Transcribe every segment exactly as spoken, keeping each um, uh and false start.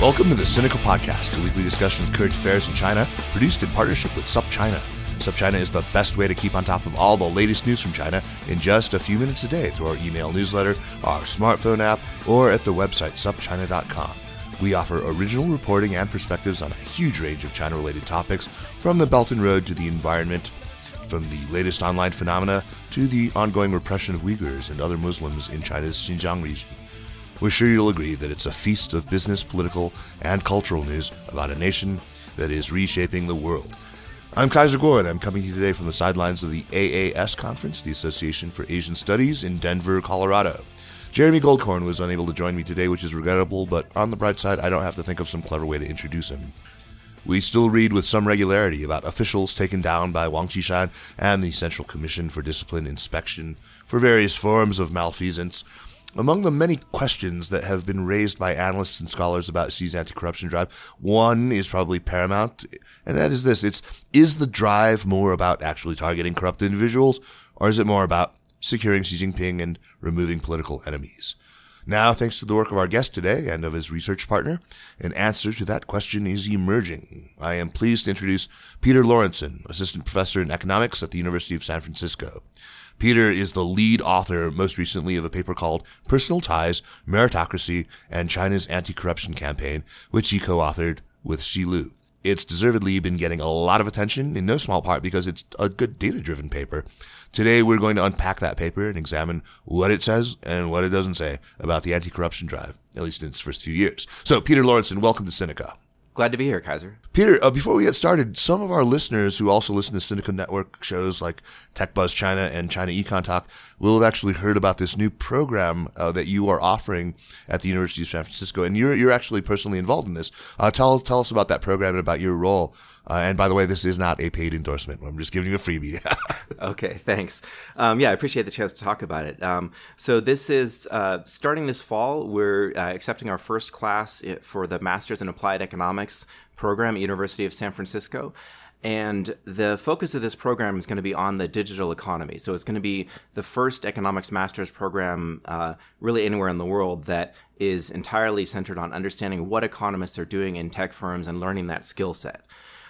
Welcome to the Sinica Podcast, a weekly discussion of current affairs in China, produced in partnership with SupChina. SupChina is the best way to keep on top of all the latest news from China in just a few minutes a day through our email newsletter, our smartphone app, or at the website sup china dot com. We offer original reporting and perspectives on a huge range of China-related topics, from the Belt and Road to the environment, from the latest online phenomena to the ongoing repression of Uyghurs and other Muslims in China's Xinjiang region. We're sure you'll agree that it's a feast of business, political, and cultural news about a nation that is reshaping the world. I'm Kaiser Guo, and I'm coming to you today from the sidelines of the A A S Conference, the Association for Asian Studies, in Denver, Colorado. Jeremy Goldkorn was unable to join me today, which is regrettable, but on the bright side, I don't have to think of some clever way to introduce him. We still read with some regularity about officials taken down by Wang Qishan and the Central Commission for Discipline Inspection for various forms of malfeasance. Among the many questions that have been raised by analysts and scholars about Xi's anti-corruption drive, one is probably paramount, and that is this. It's, is the drive more about actually targeting corrupt individuals, or is it more about securing Xi Jinping and removing political enemies? Now, thanks to the work of our guest today and of his research partner, an answer to that question is emerging. I am pleased to introduce Peter Lorentzen, assistant professor in economics at the University of San Francisco. Peter is the lead author, most recently, of a paper called Personal Ties, Meritocracy, and China's Anti-Corruption Campaign, which he co-authored with Xi Lu. It's deservedly been getting a lot of attention, in no small part because it's a good data-driven paper. Today, we're going to unpack that paper and examine what it says and what it doesn't say about the anti-corruption drive, at least in its first few years. So, Peter Lorentzen, welcome to Sinica. Glad to be here, Kaiser. Peter, uh, before we get started, some of our listeners who also listen to Sinica Network shows like Tech Buzz China and China Econ Talk will have actually heard about this new program uh, that you are offering at the University of San Francisco, and you're you're actually personally involved in this. Uh, tell tell us about that program and about your role. Uh, and by the way, this is not a paid endorsement. I'm just giving you a freebie. Okay, thanks. Um, yeah, I appreciate the chance to talk about it. Um, so this is uh, starting this fall. We're uh, accepting our first class for the Master's in Applied Economics program at University of San Francisco. And the focus of this program is going to be on the digital economy. So it's going to be the first economics master's program uh, really anywhere in the world that is entirely centered on understanding what economists are doing in tech firms and learning that skill set.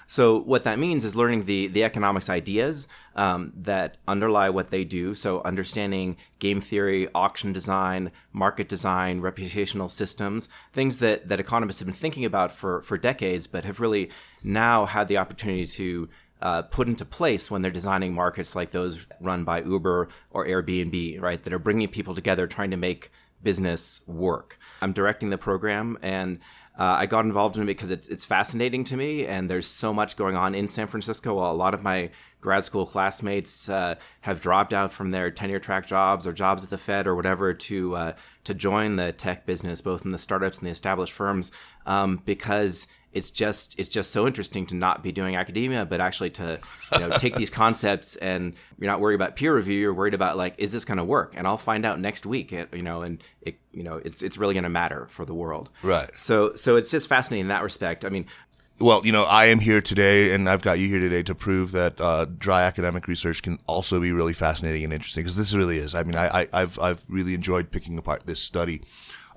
So what that means is learning the, the economics ideas um, that underlie what they do. So understanding game theory, auction design, market design, reputational systems, things that, that economists have been thinking about for, for decades, but have really now had the opportunity to uh, put into place when they're designing markets like those run by Uber or Airbnb, right, that are bringing people together, trying to make business work. I'm directing the program, and Uh, I got involved in it because it's it's fascinating to me, and there's so much going on in San Francisco. While a lot of my grad school classmates uh, have dropped out from their tenure-track jobs or jobs at the Fed or whatever to uh, to join the tech business, both in the startups and the established firms, um, because it's just it's just so interesting to not be doing academia, but actually to you know take these concepts, and you're not worried about peer review. You're worried about, like, is this going to work? And I'll find out next week. You know, and it you know it's it's really going to matter for the world. Right. So so it's just fascinating in that respect. I mean. Well, you know, I am here today, and I've got you here today to prove that uh, dry academic research can also be really fascinating and interesting, because this really is. I mean, I, I, I've I've really enjoyed picking apart this study.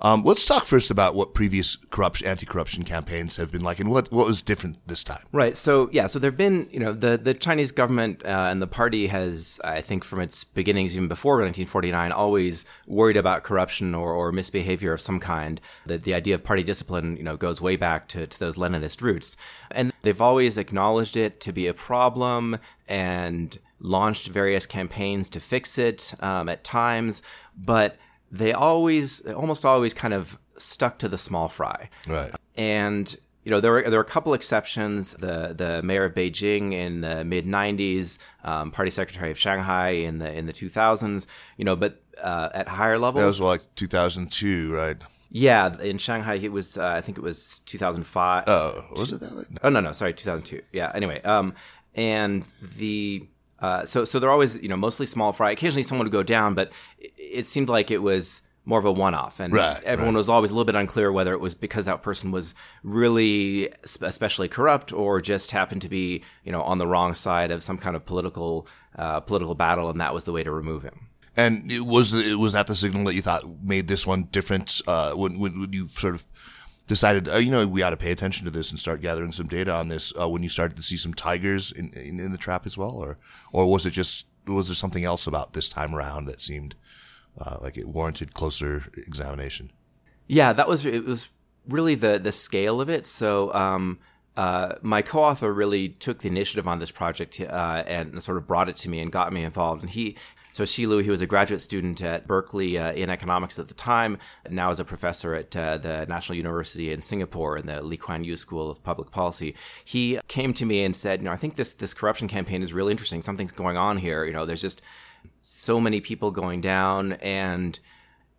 Um, let's talk first about what previous corruption, anti-corruption campaigns have been like, and what, what was different this time. Right. So, yeah, so there have been, you know, the, the Chinese government uh, and the party has, I think from its beginnings, even before nineteen forty-nine, always worried about corruption or, or misbehavior of some kind. The, the idea of party discipline, you know, goes way back to, to those Leninist roots. And they've always acknowledged it to be a problem and launched various campaigns to fix it um, at times. But they always, almost always kind of stuck to the small fry. Right. And, you know, there were, there were a couple exceptions. The the mayor of Beijing in the mid nineties, um, party secretary of Shanghai in the in the two thousands, you know, but uh, at higher levels. That was like two thousand two, right? Yeah. In Shanghai, it was, uh, I think it was two thousand five. Oh, was it that late? No. Oh, no, no. Sorry. two thousand two. Yeah. Anyway. Um, and the... Uh, so, so they're always, you know, mostly small fry. Occasionally someone would go down, but it, it seemed like it was more of a one-off. And right, everyone right. was always a little bit unclear whether it was because that person was really especially corrupt or just happened to be, you know, on the wrong side of some kind of political uh, political battle, and that was the way to remove him. And it was, it was that the signal that you thought made this one different uh, when, when you sort of decided, uh, you know, we ought to pay attention to this and start gathering some data on this uh, when you started to see some tigers in, in, in the trap as well? Or or was it just, was there something else about this time around that seemed uh, like it warranted closer examination? Yeah, that was, it was really the, the scale of it. So um, uh, my co-author really took the initiative on this project uh, and sort of brought it to me and got me involved. And he... So Xi Lu, he was a graduate student at Berkeley uh, in economics at the time, and now is a professor at uh, the National University in Singapore in the Lee Kuan Yew School of Public Policy. He came to me and said, you know, I think this this corruption campaign is really interesting. Something's going on here. You know, there's just so many people going down. And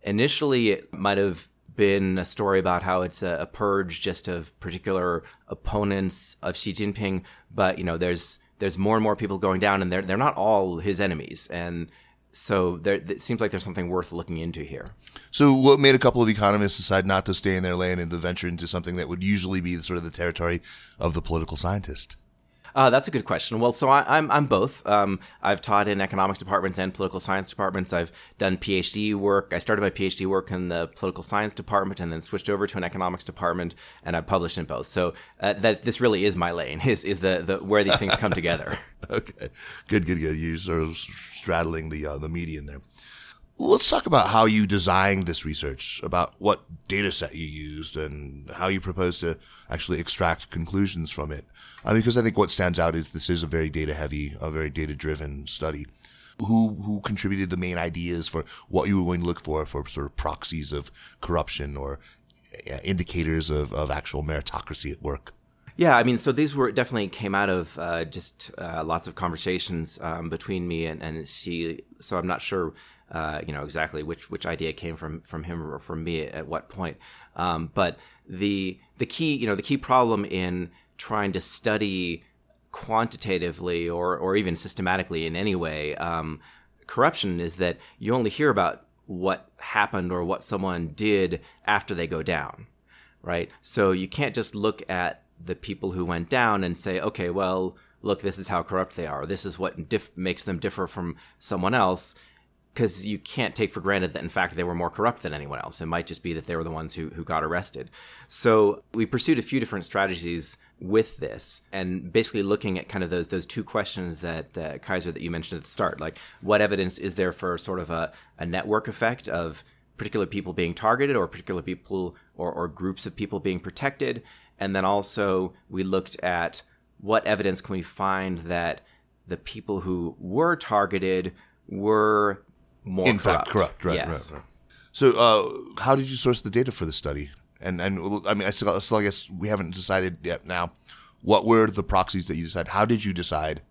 initially it might have been a story about how it's a, a purge just of particular opponents of Xi Jinping. But, you know, there's there's more and more people going down, and they're, they're not all his enemies. And so there, it seems like there's something worth looking into here. So what made a couple of economists decide not to stay in their lane and to venture into something that would usually be sort of the territory of the political scientist? Uh, that's a good question. Well, so I, I'm I'm both. Um, I've taught in economics departments and political science departments. I've done PhD work. I started my PhD work in the political science department and then switched over to an economics department, and I published in both. So uh, that this really is my lane, is is the, the where these things come together. Okay, good, good, good. You're sort of straddling the uh, the median there. Let's talk about how you designed this research, about what data set you used and how you propose to actually extract conclusions from it. Uh, because I think what stands out is this is a very data-heavy, a very data-driven study. Who who contributed the main ideas for what you were going to look for, for sort of proxies of corruption or uh, indicators of, of actual meritocracy at work? Yeah, I mean, so these were definitely came out of uh, just uh, lots of conversations um, between me and, and she. So I'm not sure, uh, you know, exactly which which idea came from from him or from me at what point. Um, but the the key, you know, the key problem in trying to study quantitatively or or even systematically in any way um, corruption is that you only hear about what happened or what someone did after they go down, right? So you can't just look at the people who went down and say, okay, well, look, this is how corrupt they are. This is what dif- makes them differ from someone else, because you can't take for granted that, in fact, they were more corrupt than anyone else. It might just be that they were the ones who, who got arrested. So we pursued a few different strategies with this and basically looking at kind of those those two questions that, uh, Kaiser, that you mentioned at the start, like what evidence is there for sort of a, a network effect of particular people being targeted or particular people or, or groups of people being protected? And then also we looked at what evidence can we find that the people who were targeted were more in corrupt. fact corrupt, right? Yes. Right, right. So uh, how did you source the data for the study? And and I mean, I still, still I guess we haven't decided yet. Now, what were the proxies that you decided? How did you decide?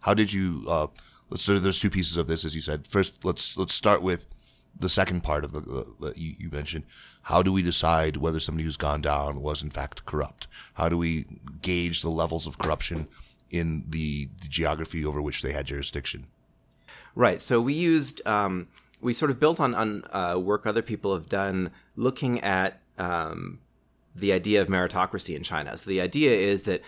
How did you? Uh, let's so there's two pieces of this, as you said. First, let's let's start with the second part of the, the, the you, you mentioned. How do we decide whether somebody who's gone down was in fact corrupt? How do we gauge the levels of corruption in the, the geography over which they had jurisdiction? Right. So we used um, we sort of built on on uh, work other people have done, looking at um, the idea of meritocracy in China. So the idea is that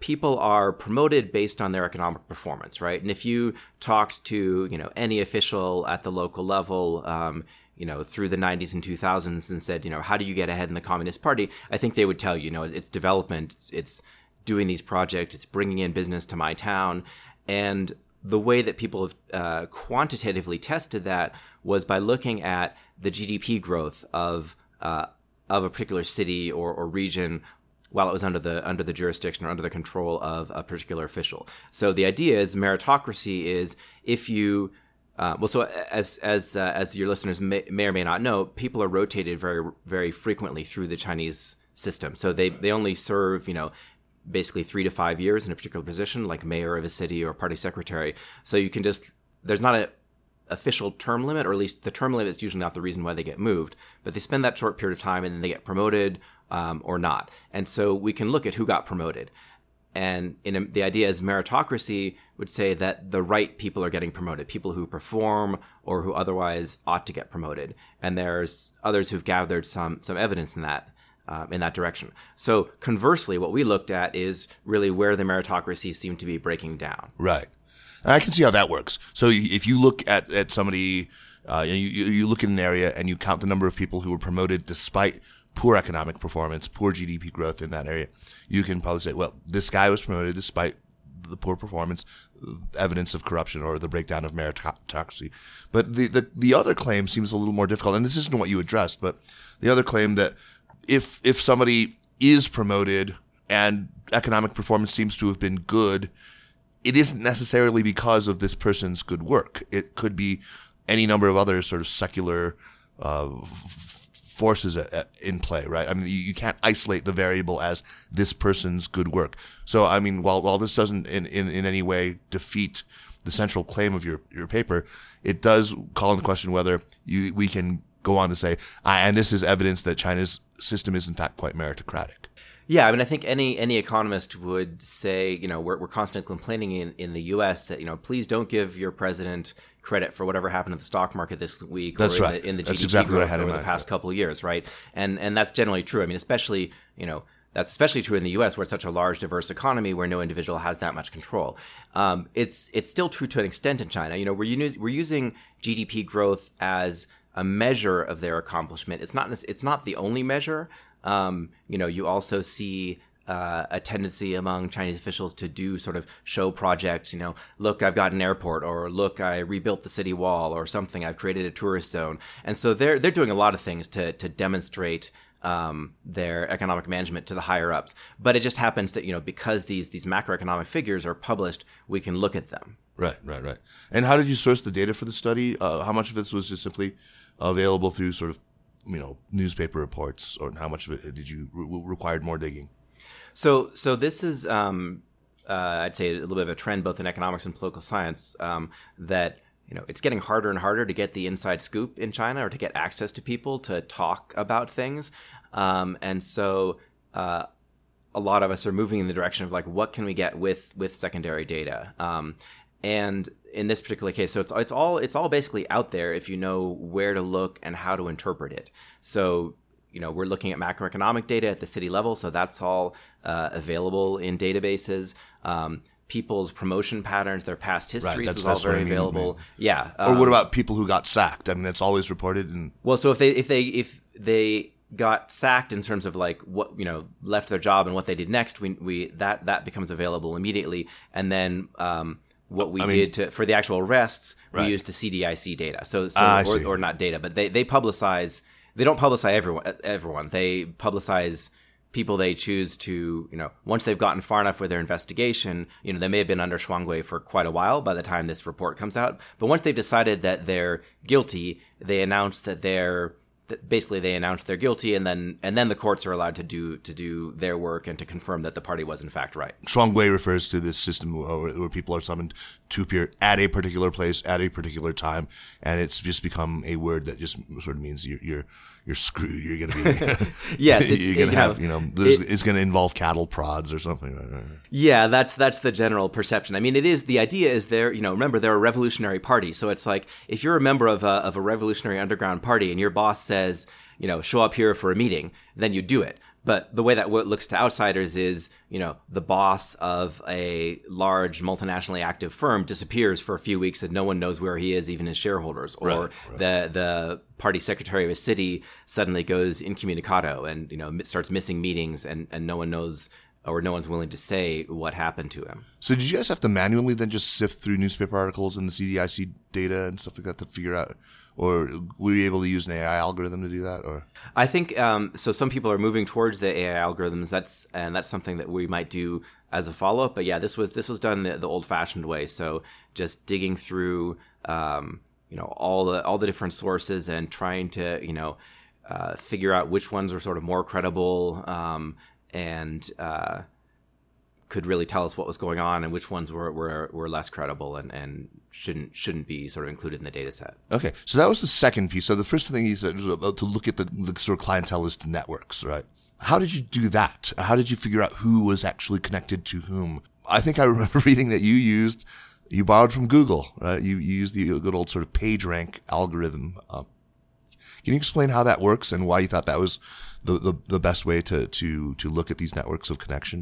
people are promoted based on their economic performance, right? And if you talked to, you know, any official at the local level, um, you know, through the nineties and two thousands and said, you know, how do you get ahead in the Communist Party? I think they would tell you, you know, it's development, it's, it's doing these projects, it's bringing in business to my town. And the way that people have uh, quantitatively tested that was by looking at the G D P growth of uh, of a particular city or, or region while it was under the under the jurisdiction or under the control of a particular official. So the idea is meritocracy is if you uh, well, so as as uh, as your listeners may, may or may not know, people are rotated very very frequently through the Chinese system. So they they only serve, you know, basically three to five years in a particular position, like mayor of a city or party secretary. So you can just there's not an official term limit, or at least the term limit is usually not the reason why they get moved. But they spend that short period of time and then they get promoted. Um, or not. And so we can look at who got promoted. And in a, the idea is meritocracy would say that the right people are getting promoted, people who perform or who otherwise ought to get promoted. And there's others who've gathered some some evidence in that um, in that direction. So conversely, what we looked at is really where the meritocracy seemed to be breaking down. Right. And I can see how that works. So if you look at, at somebody, uh, you, you look at an area and you count the number of people who were promoted despite poor economic performance, poor G D P growth in that area, you can probably say, well, this guy was promoted despite the poor performance, evidence of corruption, or the breakdown of meritocracy. But the, the, the other claim seems a little more difficult, and this isn't what you addressed, but the other claim that if if somebody is promoted and economic performance seems to have been good, it isn't necessarily because of this person's good work. It could be any number of other sort of secular uh, forces at, at, in play, right? I mean, you, you can't isolate the variable as this person's good work. So, I mean, while while this doesn't in, in, in any way defeat the central claim of your, your paper, it does call into question whether you we can go on to say, and this is evidence that China's system is in fact quite meritocratic. Yeah, I mean, I think any any economist would say, you know, we're we're constantly complaining in, in the U S that, you know, please don't give your president credit for whatever happened in the stock market this week that's or right. in the, in the that's G D P exactly growth what I had over in the mind. past couple of years, right? And and that's generally true. I mean, especially, you know, that's especially true in the U S where it's such a large, diverse economy where no individual has that much control. Um, it's it's still true to an extent in China. You know, we're u- we're using G D P growth as a measure of their accomplishment. It's not it's not the only measure. Um, you know, you also see uh, a tendency among Chinese officials to do sort of show projects, you know, look, I've got an airport, or look, I rebuilt the city wall, or something, I've created a tourist zone. And so they're they're doing a lot of things to to demonstrate um, their economic management to the higher ups. But it just happens that, you know, because these these macroeconomic figures are published, we can look at them. Right, right, right. And how did you source the data for the study? Uh, how much of this was just simply available through sort of, you know, newspaper reports, or how much of it did you re- required more digging? So, so this is, um, uh, I'd say, a little bit of a trend both in economics and political science, um, that, you know, it's getting harder and harder to get the inside scoop in China, or to get access to people to talk about things, um, and so uh, a lot of us are moving in the direction of like, what can we get with with secondary data, um, and. In this particular case, so it's it's all it's all basically out there if you know where to look and how to interpret it. So, you know, we're looking at macroeconomic data at the city level, so that's all uh, available in databases. Um, people's promotion patterns, their past histories, right, is all very I mean, available. I mean. Yeah. Um, or what about people who got sacked? I mean, that's always reported. In- well, so if they if they if they got sacked in terms of like what, you know, left their job and what they did next, we we that that becomes available immediately, and then. Um, What we I mean, did to, for the actual arrests, right. we used the C D I C data. So, so ah, or, or not data, but they, they publicize. They don't publicize everyone. Everyone they publicize people they choose to. You know, once they've gotten far enough with their investigation, you know, they may have been under shuanggui for quite a while by the time this report comes out. But once they've decided that they're guilty, they announce that they're. Basically, they announced they're guilty, and then and then the courts are allowed to do to do their work and to confirm that the party was in fact right. Shuanggui refers to this system where, where people are summoned to appear at a particular place at a particular time, and it's just become a word that just sort of means you're you're, you're screwed. You're going to be yes, it's, you're going to have you know it, it's going to involve cattle prods or something. Yeah, that's that's the general perception. I mean, it is the idea is there. You know, remember they're a revolutionary party, so it's like if you're a member of a of a revolutionary underground party and your boss says. Says, you know, show up here for a meeting, then you do it. But the way that w- looks to outsiders is, you know, the boss of a large multinationally active firm disappears for a few weeks and no one knows where he is, even his shareholders. Or right, right. the the party secretary of a city suddenly goes incommunicado and, you know, starts missing meetings and, and no one knows or no one's willing to say what happened to him. So did you guys have to manually then just sift through newspaper articles and the C D I C data and stuff like that to figure out? Or were you able to use an A I algorithm to do that? Or I think um, so. Some people are moving towards the A I algorithms. That's and that's something that we might do as a follow up. But yeah, this was this was done the, the old fashioned way. So just digging through, um, you know, all the all the different sources and trying to you know uh, figure out which ones are sort of more credible um, and uh, could really tell us what was going on, and which ones were were, were less credible and and. shouldn't shouldn't be sort of included in the data set. Okay, so that was the second piece. So the first thing you said was about to look at the, the sort of clientelist networks, right? How did you do that? How did you figure out who was actually connected to whom? I think I remember reading that you used, you borrowed from Google, right? You, you used the good old sort of PageRank algorithm. Um, can you explain how that works and why you thought that was the, the, the best way to, to, to look at these networks of connection?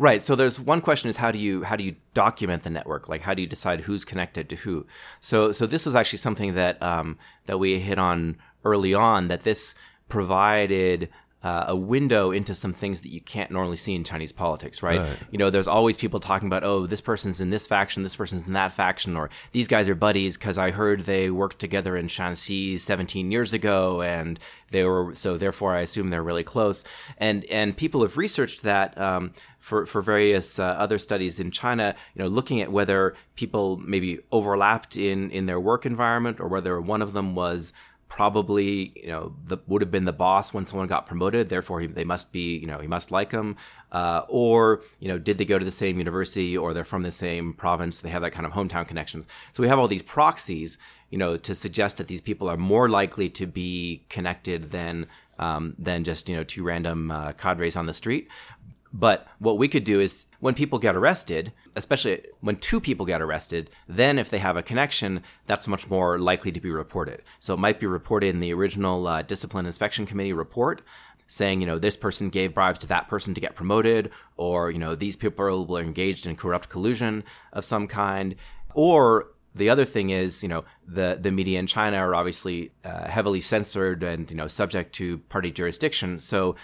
Right. So there's one question is how do you how do you document the network? Like how do you decide who's connected to who? So so this was actually something that um, that we hit on early on, that this provided Uh, a window into some things that you can't normally see in Chinese politics, right? right? You know, there's always people talking about, oh, this person's in this faction, this person's in that faction, or these guys are buddies because I heard they worked together in Shanxi seventeen years ago, and they were, so therefore I assume they're really close. And and people have researched that um, for, for various uh, other studies in China, you know, looking at whether people maybe overlapped in, in their work environment or whether one of them was probably, you know, the, would have been the boss when someone got promoted. Therefore, he, they must be, you know, he must like him. Uh, or, you know, did they go to the same university or they're from the same province? They have that kind of hometown connections. So we have all these proxies, you know, to suggest that these people are more likely to be connected than um, than just, you know, two random uh, cadres on the street. But what we could do is when people get arrested, especially when two people get arrested, then if they have a connection, that's much more likely to be reported. So it might be reported in the original uh, Discipline Inspection Committee report saying, you know, this person gave bribes to that person to get promoted, or, you know, these people were engaged in corrupt collusion of some kind. Or the other thing is, you know, the, the media in China are obviously uh, heavily censored and, you know, subject to party jurisdiction. So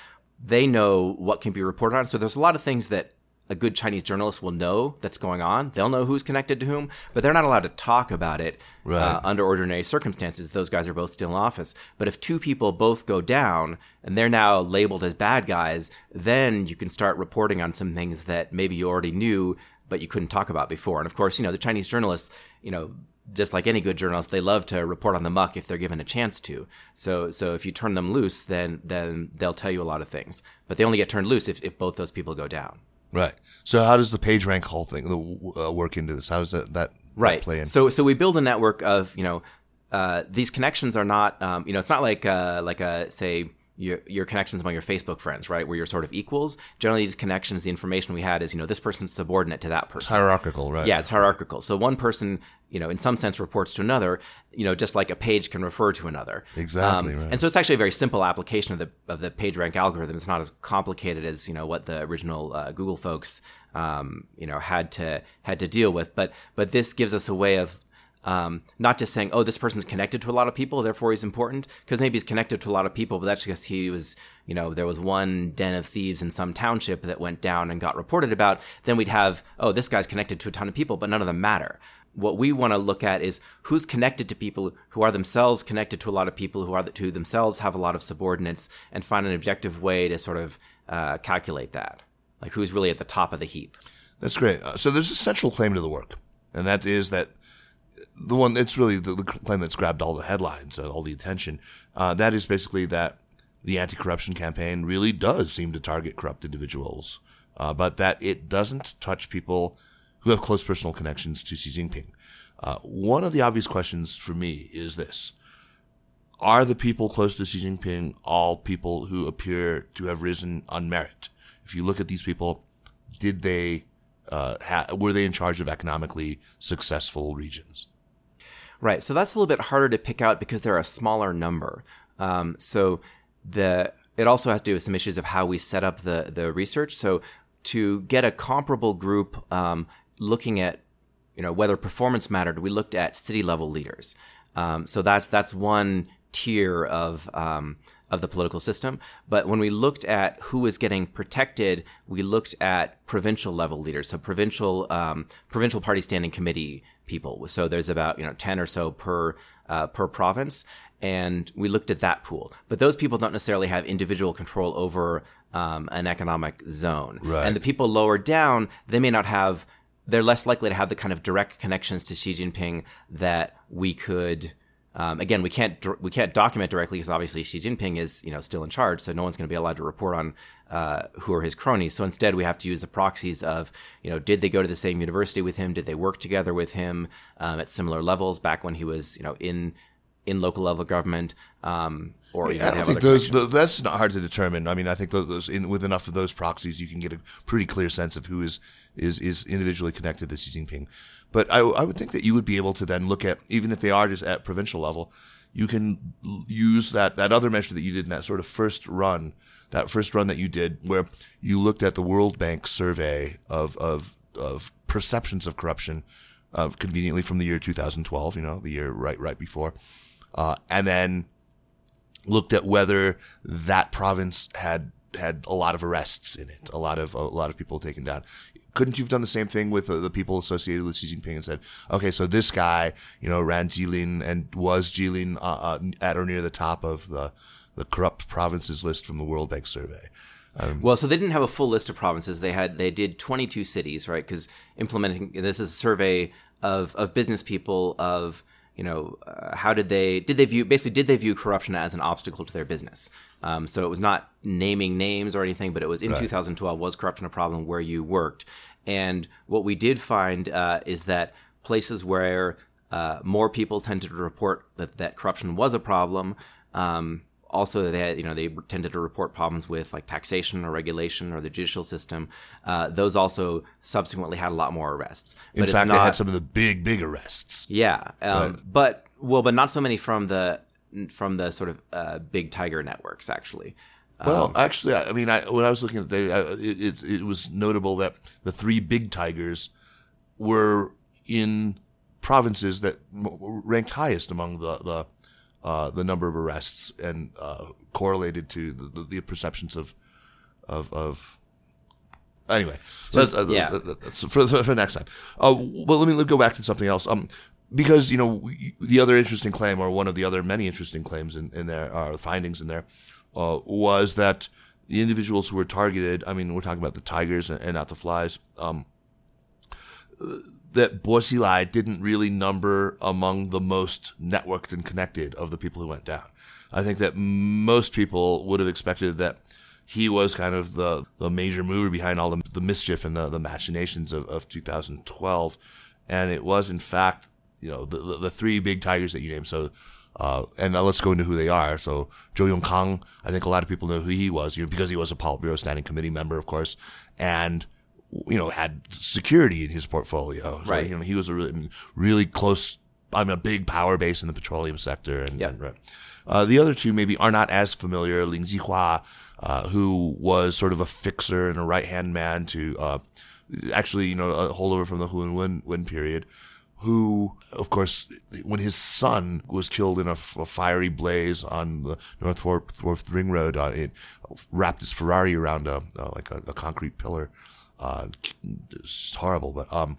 they know what can be reported on. So there's a lot of things that a good Chinese journalist will know that's going on. They'll know who's connected to whom, but they're not allowed to talk about it right. uh, under ordinary circumstances. Those guys are both still in office. But if two people both go down and they're now labeled as bad guys, then you can start reporting on some things that maybe you already knew, but you couldn't talk about before. And of course, you know, the Chinese journalists, you know, just like any good journalist, they love to report on the muck if they're given a chance to. So so if you turn them loose, then then they'll tell you a lot of things. But they only get turned loose if, if both those people go down. Right. So how does the PageRank whole thing the, uh, work into this? How does that, that, right. that play in? So so we build a network of, you know, uh, these connections are not, um, you know, it's not like uh, like a, say, Your, your connections among your Facebook friends, right, where you're sort of equals. Generally, these connections, the information we had is, you know, this person's subordinate to that person. It's hierarchical, right? Yeah, it's hierarchical. So one person, you know, in some sense reports to another, you know, just like a page can refer to another. Exactly, um, right. And so it's actually a very simple application of the of the PageRank algorithm. It's not as complicated as, you know, what the original uh, Google folks, um, you know, had to had to deal with. But but this gives us a way of Um, not just saying, oh, this person's connected to a lot of people, therefore he's important, because maybe he's connected to a lot of people, but that's because he was, you know, there was one den of thieves in some township that went down and got reported about. Then we'd have, oh, this guy's connected to a ton of people, but none of them matter. What we want to look at is who's connected to people who are themselves connected to a lot of people who are who themselves have a lot of subordinates, and find an objective way to sort of uh, calculate that, like who's really at the top of the heap. That's great. Uh, so there's a central claim to the work, and that is that the one that's really the, the claim that's grabbed all the headlines and all the attention, uh, that is basically that the anti-corruption campaign really does seem to target corrupt individuals, uh, but that it doesn't touch people who have close personal connections to Xi Jinping. Uh, one of the obvious questions for me is this. Are the people close to Xi Jinping all people who appear to have risen on merit? If you look at these people, did they... Uh, ha- were they in charge of economically successful regions? Right. So that's a little bit harder to pick out because they're a smaller number. Um, so the it also has to do with some issues of how we set up the, the research. So to get a comparable group um, looking at, you know, whether performance mattered, we looked at city-level leaders. Um, so that's that's one tier of um, of the political system. But when we looked at who was getting protected, we looked at provincial level leaders, so provincial um, provincial party standing committee people. So there's about, you know, ten or so per uh, per province, and we looked at that pool. But those people don't necessarily have individual control over um, an economic zone. Right. And the people lower down, they may not have, they're less likely to have the kind of direct connections to Xi Jinping that we could. Um, again, we can't we can't document directly because obviously Xi Jinping is, you know, still in charge, so no one's going to be allowed to report on uh, who are his cronies. So instead, we have to use the proxies of, you know, did they go to the same university with him? Did they work together with him um, at similar levels back when he was, you know, in in local level government? Um, or yeah, I don't have think those, those that's not hard to determine. I mean, I think those, those in, with enough of those proxies, you can get a pretty clear sense of who is is is individually connected to Xi Jinping. But I, I would think that you would be able to then look at, even if they are just at provincial level, you can use that, that other measure that you did in that sort of first run, that first run that you did where you looked at the World Bank survey of of, of perceptions of corruption, uh, conveniently from the year twenty twelve, you know, the year right right before, uh, and then looked at whether that province had had a lot of arrests in it, a lot of a lot of people taken down. Couldn't you have done the same thing with uh, the people associated with Xi Jinping and said, okay, so this guy, you know, ran Jilin and was Jilin uh, uh, at or near the top of the, the corrupt provinces list from the World Bank survey? Um, well, so they didn't have a full list of provinces. They had they did twenty-two cities, right? Because implementing this is a survey of of business people of you know uh, how did they did they view basically did they view corruption as an obstacle to their business? Um, so it was not naming names or anything, but it was in right. two thousand twelve was corruption a problem where you worked? And what we did find uh, is that places where uh, more people tended to report that that corruption was a problem. Um, Also, they had, you know, they tended to report problems with like taxation or regulation or the judicial system. Uh, those also subsequently had a lot more arrests. In but fact, it's not, they had some of the big, big arrests. Yeah, um, right. but well, but not so many from the from the sort of uh, big tiger networks, actually. Um, well, actually, I mean, I, when I was looking at the data, it, it, it was notable that the three big tigers were in provinces that ranked highest among the the. Uh, the number of arrests and uh, correlated to the, the, the perceptions of, of, of. Anyway, so that's, yeah. uh, that, that's for, for next time. Uh, but let me go back to something else, um, because you know we, the other interesting claim, or one of the other many interesting claims in, in there, or findings in there, uh, was that the individuals who were targeted. I mean, we're talking about the tigers and, and not the flies. Um, uh, that Bo Xilai didn't really number among the most networked and connected of the people who went down. I think that most people would have expected that he was kind of the, the major mover behind all the, the mischief and the, the machinations of, of two thousand twelve. And it was, in fact, you know, the, the, the three big tigers that you named. So, uh, and now let's go into who they are. So Zhou Yongkang, I think a lot of people know who he was, you know, because he was a Politburo Standing Committee member, of course. And, you know, had security in his portfolio. So, right. You know, he was a really, really close, I mean, a big power base in the petroleum sector. And, yep. and right. uh, the other two maybe are not as familiar. Ling Jihua, uh, who was sort of a fixer and a right-hand man to, uh, actually, you know, a holdover from the Hu and Wen, Wen period, who, of course, when his son was killed in a, a fiery blaze on the North Fourth, Fourth Ring Road, uh, it wrapped his Ferrari around a, uh, like a, a concrete pillar. Uh, it's horrible, but um,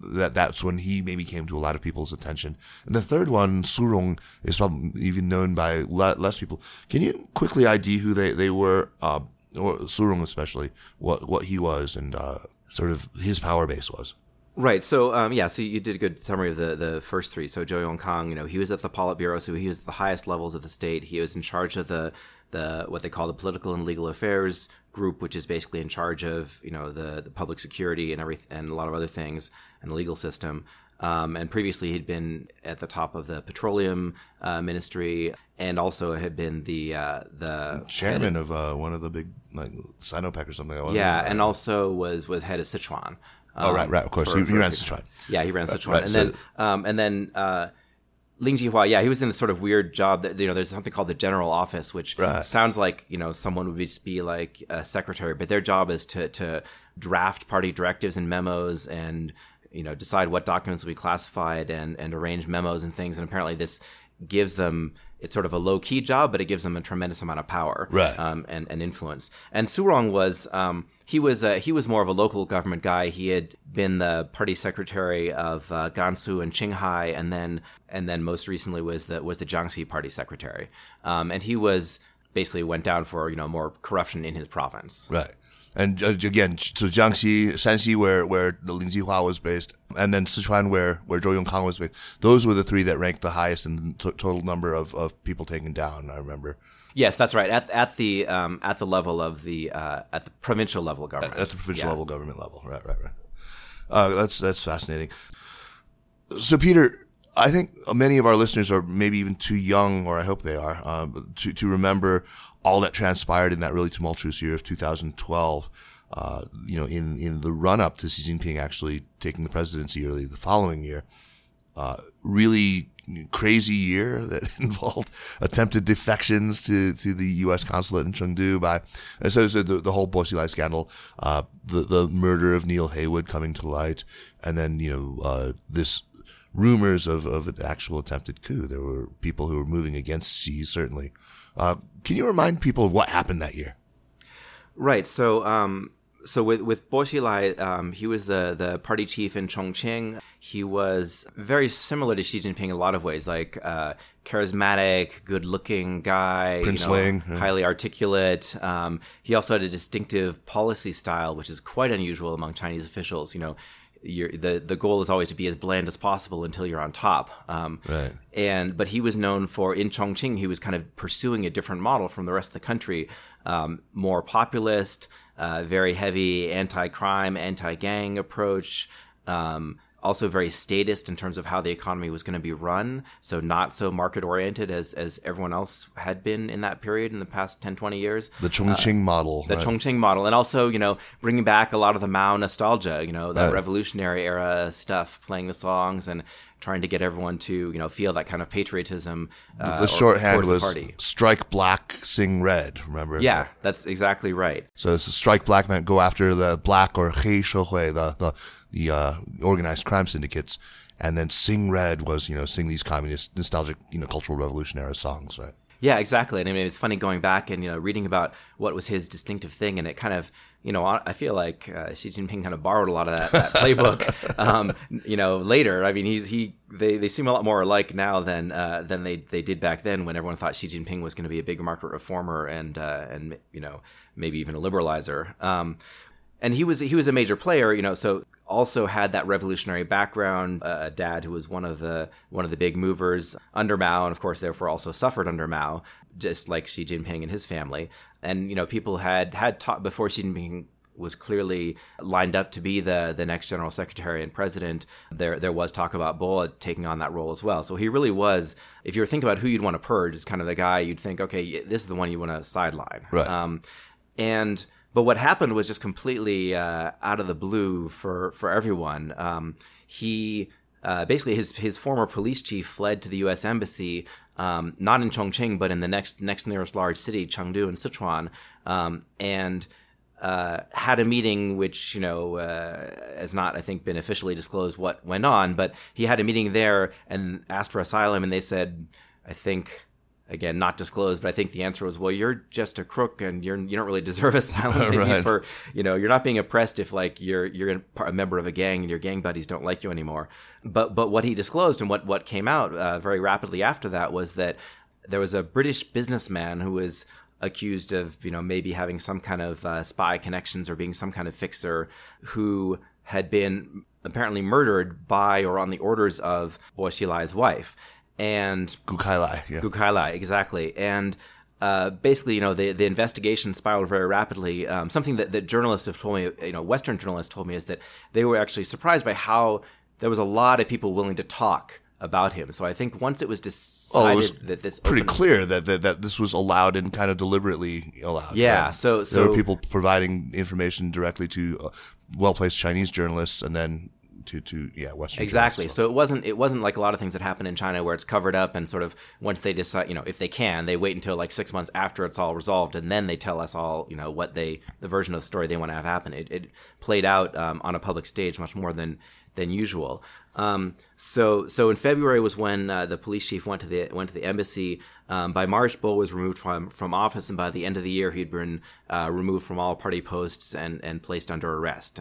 that that's when he maybe came to a lot of people's attention. And the third one, Su Rong, is probably even known by le- less people. Can you quickly I D who they they were, uh, or Su Rong especially, what what he was and uh, sort of his power base was? Right. So um, yeah. So you did a good summary of the, the first three. So Zhou Yongkang, you know, he was at the Politburo, so he was at the highest levels of the state. He was in charge of the the what they call the political and legal affairs group, which is basically in charge of you know the, the public security and everything, and a lot of other things, and the legal system. Um, and previously, he'd been at the top of the petroleum uh, ministry, and also had been the uh, the chairman of uh, one of the big like Sinopec or something. Like that. Yeah, and also was was head of Sichuan. Um, oh, right, right, of course. For, he, he for ran Sichuan. Yeah, he ran right, Sichuan. Right, and, so then, um, and then uh, Ling Jihua, yeah, he was in this sort of weird job that, you know, there's something called the general office, which right. sounds like, you know, someone would be, be like a secretary, but their job is to, to draft party directives and memos and, you know, decide what documents will be classified and, and arrange memos and things. And apparently this gives them, it's sort of a low-key job, but it gives them a tremendous amount of power right. um, and, and influence. And Su Rong was, um, he was uh, he was more of a local government guy. He had been the party secretary of uh, Gansu and Qinghai, and then and then most recently was the was the Jiangxi party secretary. Um, and he was basically went down for you know more corruption in his province. Right. And uh, again, so Jiangxi, Shanxi, where where Ling Jihua was based, and then Sichuan, where where Zhou Yongkang was based. Those were the three that ranked the highest in the t- total number of, of people taken down. I remember. Yes, that's right. At at the um, at the level of the uh, at the provincial level of government. At the provincial yeah. level government level. Right, right, right. Uh, that's that's fascinating. So, Peter, I think many of our listeners are maybe even too young, or I hope they are, um, to to remember all that transpired in that really tumultuous year of two thousand twelve, uh, you know, in, in the run-up to Xi Jinping actually taking the presidency early the following year. Uh, really crazy year that involved attempted defections to, to the U S consulate in Chengdu by, and so, so the, the whole Bo Xilai scandal, uh, the, the murder of Neil Haywood coming to light, and then, you know, uh, this rumors of, of an actual attempted coup. There were people who were moving against Xi, certainly. Uh, can you remind people of what happened that year? Right. So um, so with, with Bo Xilai, um, he was the, the party chief in Chongqing. He was very similar to Xi Jinping in a lot of ways, like uh, charismatic, good-looking guy, Prince you know, Ling, yeah. highly articulate. Um, he also had a distinctive policy style, which is quite unusual among Chinese officials. You know, You're, the the goal is always to be as bland as possible until you're on top. Um, right. And but he was known for in Chongqing. He was kind of pursuing a different model from the rest of the country, um, more populist, uh, very heavy anti-crime, anti-gang approach. Um, also very statist in terms of how the economy was going to be run. So not so market oriented as as everyone else had been in that period in the past ten, twenty years. The Chongqing uh, model. The right. Chongqing model. And also, you know, bringing back a lot of the Mao nostalgia, you know, that right. revolutionary era stuff, playing the songs and trying to get everyone to, you know, feel that kind of patriotism. Uh, the the shorthand was party. Strike black, sing red, remember? Yeah, that? that's exactly right. So, so strike black meant go after the black or Hei Shouhui, the, the, the uh, organized crime syndicates. And then sing red was, you know, sing these communist, nostalgic, you know, cultural revolution era songs, right? Yeah, exactly. And I mean, it's funny going back and, you know, reading about what was his distinctive thing, and it kind of, you know, I feel like uh, Xi Jinping kind of borrowed a lot of that, that playbook, um, you know, later. I mean, he's he they, they seem a lot more alike now than uh, than they, they did back then when everyone thought Xi Jinping was going to be a big market reformer and, uh, and you know, maybe even a liberalizer. Um, and he was he was a major player, you know, so also had that revolutionary background, uh, a dad who was one of the one of the big movers under Mao, and of course, therefore also suffered under Mao, just like Xi Jinping and his family. And, you know, people had, had taught before Xi Jinping was clearly lined up to be the, the next general secretary and president, there there was talk about Bo taking on that role as well. So he really was, if you were thinking about who you'd want to purge, is kind of the guy you'd think, okay, this is the one you want to sideline. Right. Um, and... But what happened was just completely uh, out of the blue for, for everyone. Um, he uh, basically his his former police chief fled to the U S embassy, um, not in Chongqing, but in the next next nearest large city, Chengdu in Sichuan, um, and uh, had a meeting which, you know, uh, has not, I think, been officially disclosed what went on. But he had a meeting there and asked for asylum, and they said, I think. Again, not disclosed, but I think the answer was, well, you're just a crook, and you're you don't really deserve asylum. Right. For you know, you're not being oppressed if like you're you're a member of a gang and your gang buddies don't like you anymore. But but what he disclosed and what what came out uh, very rapidly after that was that there was a British businessman who was accused of you know maybe having some kind of uh, spy connections or being some kind of fixer who had been apparently murdered by or on the orders of Bo Xilai's wife. And Gu Kailai, yeah. Gu Kailai, exactly. And uh, basically, you know, the, the investigation spiraled very rapidly. Um, something that, that journalists have told me, you know, Western journalists told me, is that they were actually surprised by how there was a lot of people willing to talk about him. So I think once it was decided oh, it was that this pretty opened, clear that, that that this was allowed and kind of deliberately allowed. Yeah. Right? So so there were people providing information directly to uh, well-placed Chinese journalists, and then. To, to yeah, Western exactly. So it wasn't it wasn't like a lot of things that happen in China where it's covered up and sort of once they decide, you know, if they can, they wait until like six months after it's all resolved and then they tell us all, you know, what they the version of the story they want to have happen. It, it played out um, on a public stage much more than than usual. Um, so so in February was when uh, the police chief went to the went to the embassy. Um, by March, Bo was removed from from office, and by the end of the year, he'd been uh, removed from all party posts and and placed under arrest.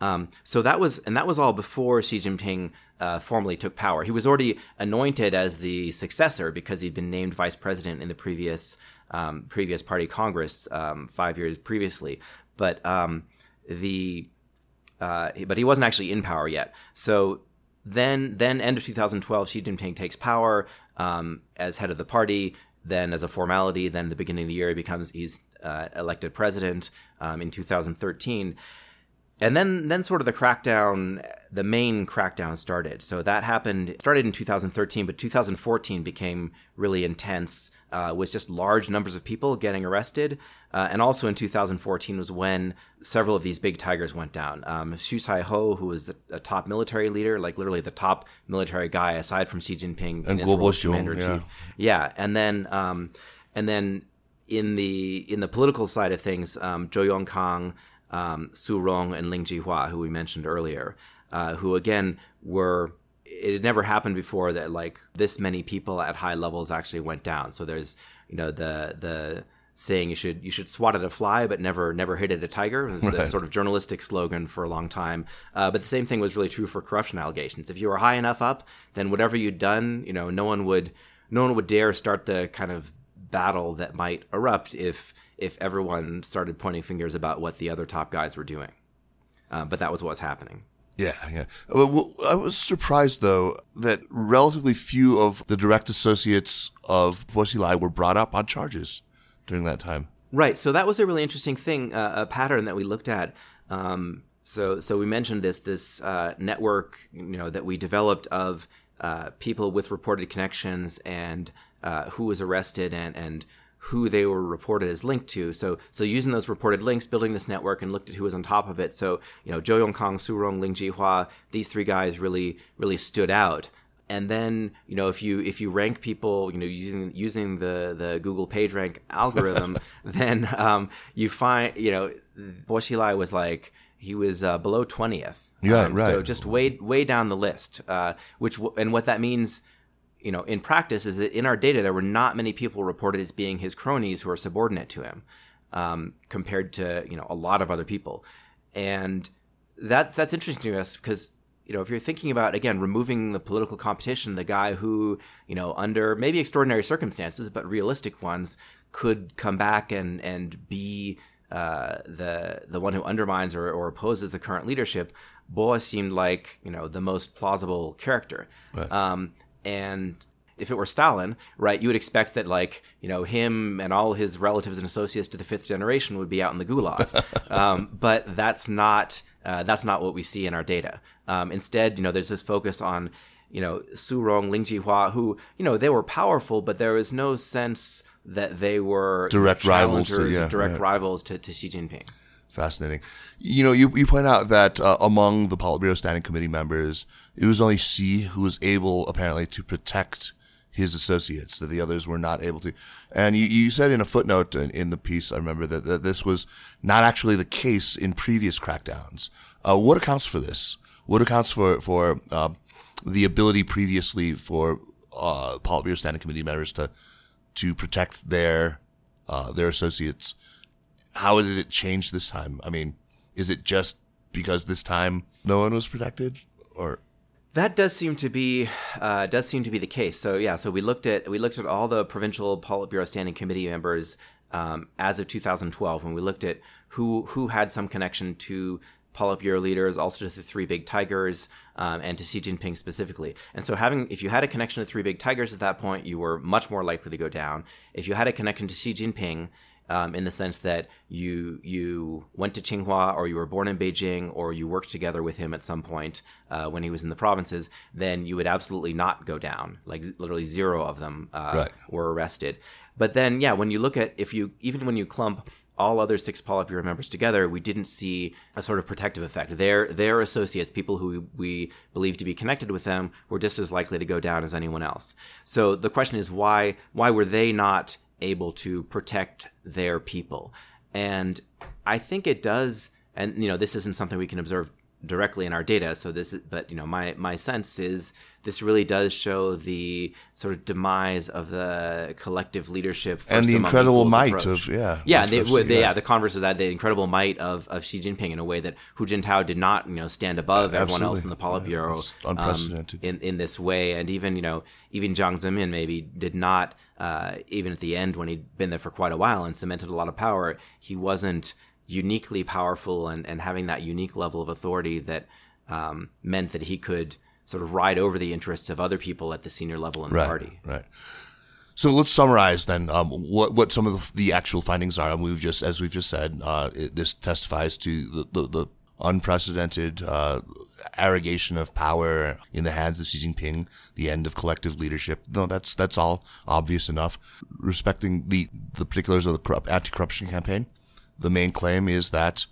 Um, so that was, and that was all before Xi Jinping uh, formally took power. He was already anointed as the successor because he'd been named vice president in the previous um, previous party congress um, five years previously. But um, the uh, but he wasn't actually in power yet. So then, then end of two thousand twelve, Xi Jinping takes power um, as head of the party. Then as a formality, then the beginning of the year he becomes he's uh, elected president um, in two thousand thirteen. And then, then sort of the crackdown, the main crackdown started. So that happened, started in two thousand thirteen, but two thousand fourteen became really intense, uh, with just large numbers of people getting arrested. Uh, and also in two thousand fourteen was when several of these big tigers went down. Um, Xu Caihou, who was the, a top military leader, like literally the top military guy aside from Xi Jinping. And Guo Boxiong, yeah. Yeah, and then, um, and then in the, in the political side of things, um, Zhou Yongkang, Um, Su Rong and Ling Jihua, who we mentioned earlier, uh, who again were it had never happened before that like this many people at high levels actually went down. So there's, you know, the the saying you should you should swat at a fly but never never hit at a tiger. It was right. a sort of journalistic slogan for a long time. Uh, but the same thing was really true for corruption allegations. If you were high enough up, then whatever you'd done, you know, no one would no one would dare start the kind of battle that might erupt if if everyone started pointing fingers about what the other top guys were doing. Uh, but that was what was happening. Yeah, yeah. Well, I was surprised, though, that relatively few of the direct associates of Gu Kailai were brought up on charges during that time. Right. So that was a really interesting thing, uh, a pattern that we looked at. Um, so so we mentioned this, this uh, network, you know, that we developed of uh, people with reported connections and uh, who was arrested and and who they were reported as linked to. So so using those reported links, building this network, and looked at who was on top of it. So, you know, Zhou Yongkang, Su Rong, Ling Jihua, these three guys really, really stood out. And then, you know, if you if you rank people, you know, using using the, the Google PageRank algorithm, then um, you find, you know, Gu Kailai was like, he was uh, below twentieth. Yeah, um, right. So just way, way down the list, uh, which w- and what that means, you know, in practice is that in our data, there were not many people reported as being his cronies who are subordinate to him, um, compared to, you know, a lot of other people. And that's, that's interesting to us because, you know, if you're thinking about, again, removing the political competition, the guy who, you know, under maybe extraordinary circumstances, but realistic ones, could come back and, and be uh, the the one who undermines or, or opposes the current leadership, Boa seemed like, you know, the most plausible character. Right. Um, And if it were Stalin, right, you would expect that, like, you know, him and all his relatives and associates to the fifth generation would be out in the gulag. um, but that's not uh, that's not what we see in our data. Um, instead, you know, there's this focus on, you know, Su Rong, Ling Jihua, who, you know, they were powerful, but there was no sense that they were direct rivals to, yeah, direct yeah. rivals to, to Xi Jinping. Fascinating. You know, you, you point out that uh, among the Politburo Standing Committee members, it was only Xi who was able, apparently, to protect his associates, that the others were not able to. And you, you said in a footnote in, in the piece, I remember, that, that this was not actually the case in previous crackdowns. Uh, what accounts for this? What accounts for, for uh, the ability previously for uh, Politburo Standing Committee members to to protect their uh, their associates? How did it change this time? I mean, is it just because this time no one was protected, or that does seem to be uh, does seem to be the case? So yeah, so we looked at we looked at all the provincial Politburo Standing Committee members um, as of two thousand twelve, when we looked at who who had some connection to Politburo leaders, also to the Three Big Tigers, um, and to Xi Jinping specifically. And so having, if you had a connection to Three Big Tigers at that point, you were much more likely to go down. If you had a connection to Xi Jinping, Um, in the sense that you you went to Tsinghua, or you were born in Beijing, or you worked together with him at some point uh, when he was in the provinces, then you would absolutely not go down. Like literally zero of them uh, right. were arrested. But then, yeah, when you look at, if you even when you clump all other six Politburo members together, we didn't see a sort of protective effect. Their their associates, people who we believe to be connected with them, were just as likely to go down as anyone else. So the question is, why why were they not able to protect their people? And I think it does, and you know, this isn't something we can observe directly in our data, so this is, but you know, my my sense is this really does show the sort of demise of the collective leadership and the incredible might approach. of yeah yeah they, they, yeah. yeah the converse of that the incredible might of, of Xi Jinping, in a way that Hu Jintao did not, you know, stand above uh, everyone else in the Politburo yeah, unprecedented. Um, in in this way, and even you know even Jiang Zemin maybe did not. Uh, even at the end, when he'd been there for quite a while and cemented a lot of power, he wasn't uniquely powerful and, and having that unique level of authority that um, meant that he could sort of ride over the interests of other people at the senior level in the right, party. Right. So let's summarize then um, what what some of the, the actual findings are. And we've just, as we've just said, uh, it, this testifies to the the, the unprecedented uh, arrogation of power in the hands of Xi Jinping, the end of collective leadership. No, that's that's all obvious enough. Respecting the, the particulars of the anti-corruption campaign, the main claim is that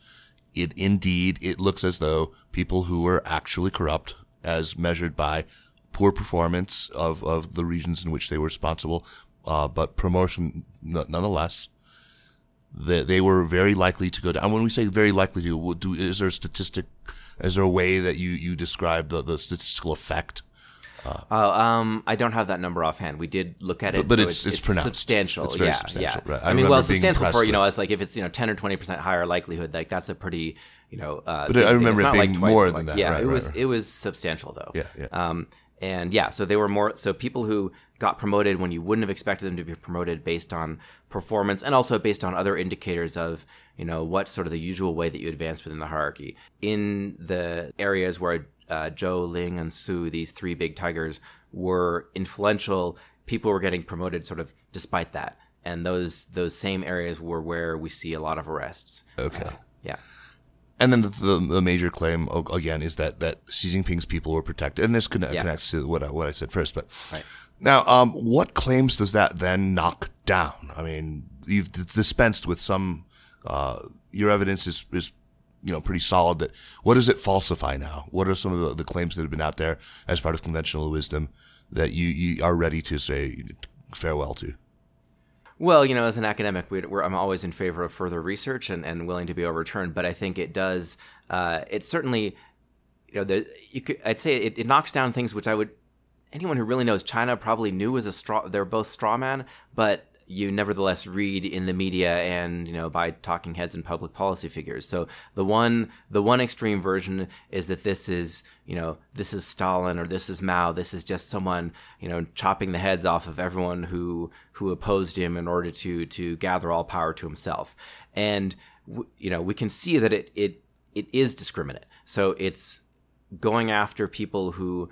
it indeed, it looks as though people who were actually corrupt, as measured by poor performance of, of the regions in which they were responsible, uh, but promotion nonetheless, that they were very likely to go down. And when we say very likely to, do, is there a statistic, is there a way that you, you describe the, the statistical effect Uh, uh, um, I don't have that number offhand. We did look at it, but, but so it's, it's, it's pronounced. Substantial. It's very yeah, substantial. Yeah. Right. I, I mean, well, substantial for, you know, it's like if it's, you know, ten or twenty percent higher likelihood, like that's a pretty, you know. Uh, but I remember it being like twice, more than like, that. Yeah, right, it, right, was, right. it was substantial though. Yeah, yeah. Um, and yeah, so they were more, so people who got promoted when you wouldn't have expected them to be promoted based on performance and also based on other indicators of, you know, what sort of the usual way that you advance within the hierarchy. In the areas where uh, Zhou, Ling, and Su, these three big tigers, were influential, people were getting promoted sort of despite that. And those those same areas were where we see a lot of arrests. Okay. Uh, yeah. And then the, the, the major claim, again, is that, that Xi Jinping's people were protected. And this connect, yeah. connects to what I, what I said first. But right. Now, um, what claims does that then knock down? I mean, you've dispensed with some uh, – your evidence is, is you know, pretty solid. That what does it falsify now? What are some of the, the claims that have been out there as part of conventional wisdom that you, you are ready to say farewell to? Well, you know, as an academic, we're, we're, I'm always in favor of further research and, and willing to be overturned. But I think it does. Uh, it certainly, you know, the, you could, I'd say it, it knocks down things which I would. Anyone who really knows China probably knew was a straw. They're both straw man, but you nevertheless read in the media and, you know, by talking heads and public policy figures. So the one the one extreme version is that this is, you know, this is Stalin or this is Mao. This is just someone, you know, chopping the heads off of everyone who who opposed him in order to to gather all power to himself. And, w- you know, we can see that it it it is discriminate. So it's going after people who